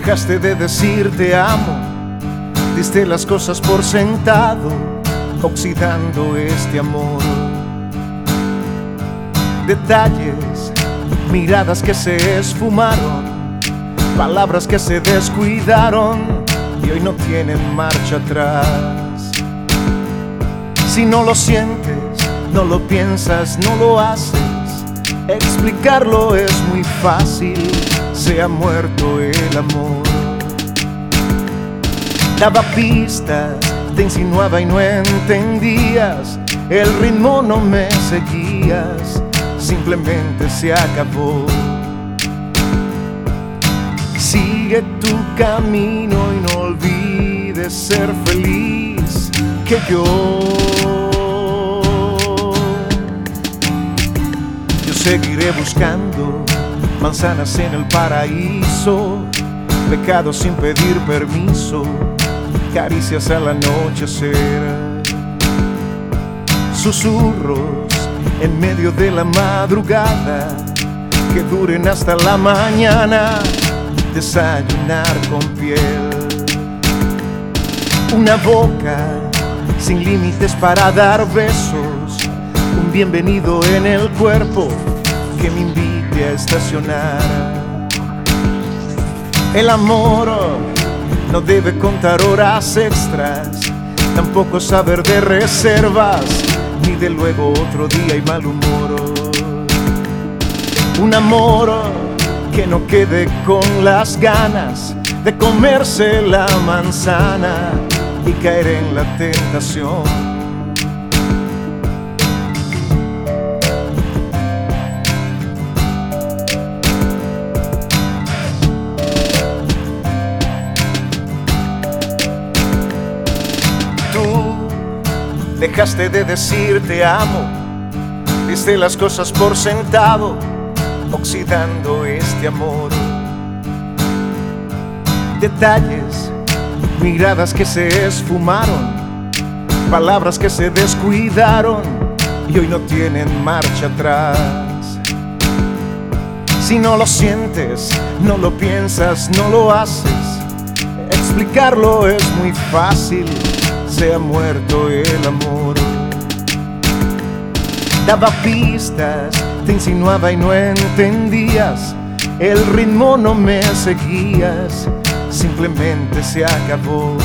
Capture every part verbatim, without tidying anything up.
dejaste de decir te amo, diste las cosas por sentado, oxidando este amor. Detalles, miradas que se esfumaron, palabras que se descuidaron y hoy no tienen marcha atrás. Si no lo sientes, no lo piensas, no lo haces, explicarlo es muy fácil, se ha muerto el amor. Daba pistas, te insinuaba y no entendías, el ritmo no me seguías, simplemente se acabó. Sigue tu camino y no olvides ser feliz, que yo seguiré buscando manzanas en el paraíso, pecados sin pedir permiso, caricias al anochecer, susurros en medio de la madrugada que duren hasta la mañana, desayunar con piel, una boca sin límites para dar besos, un bienvenido en el cuerpo que me invite a estacionar. El amor no debe contar horas extras, tampoco saber de reservas, ni de luego otro día y mal humor. Un amor que no quede con las ganas de comerse la manzana y caer en la tentación. Dejaste de decir te amo, diste las cosas por sentado, oxidando este amor. Detalles, miradas que se esfumaron, palabras que se descuidaron y hoy no tienen marcha atrás. Si no lo sientes, no lo piensas, no lo haces, explicarlo es muy fácil, se ha muerto el amor. Daba pistas, te insinuaba y no entendías, el ritmo no me seguías, simplemente se acabó.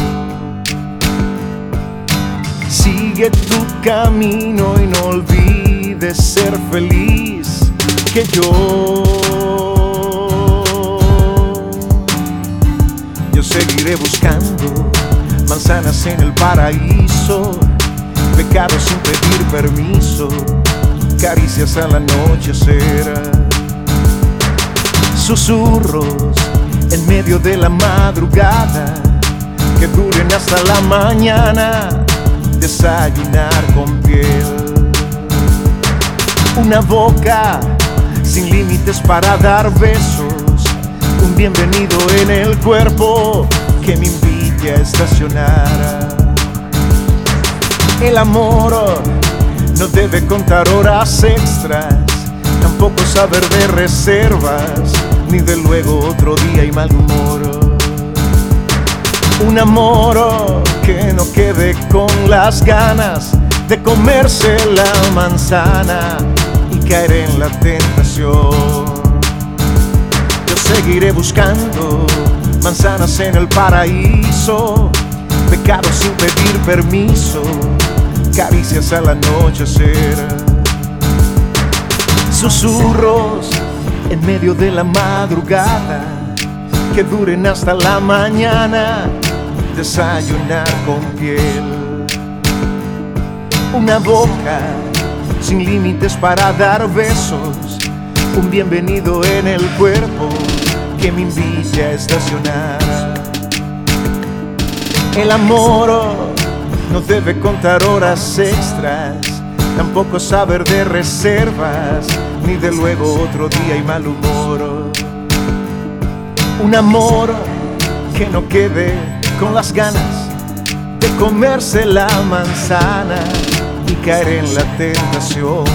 Sigue tu camino y no olvides ser feliz, que yo Yo seguiré buscando manzanas en el paraíso, pecados sin pedir permiso, caricias al anochecer, susurros en medio de la madrugada que duren hasta la mañana, desayunar con piel, una boca sin límites para dar besos, un bienvenido en el cuerpo que me invita a estacionar. El amor no debe contar horas extras, tampoco saber de reservas, ni de luego otro día y mal humor. Un amor que no quede con las ganas de comerse la manzana y caer en la tentación. Yo seguiré buscando manzanas en el paraíso, pecados sin pedir permiso, caricias al anochecer, susurros en medio de la madrugada que duren hasta la mañana, desayunar con piel, una boca sin límites para dar besos, un bienvenido en el cuerpo que me invite a estacionar. El amor no debe contar horas extras, tampoco saber de reservas, ni de luego otro día y mal humor. Un amor que no quede con las ganas de comerse la manzana y caer en la tentación.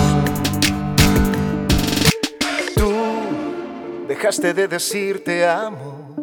Dejaste de decir te amo,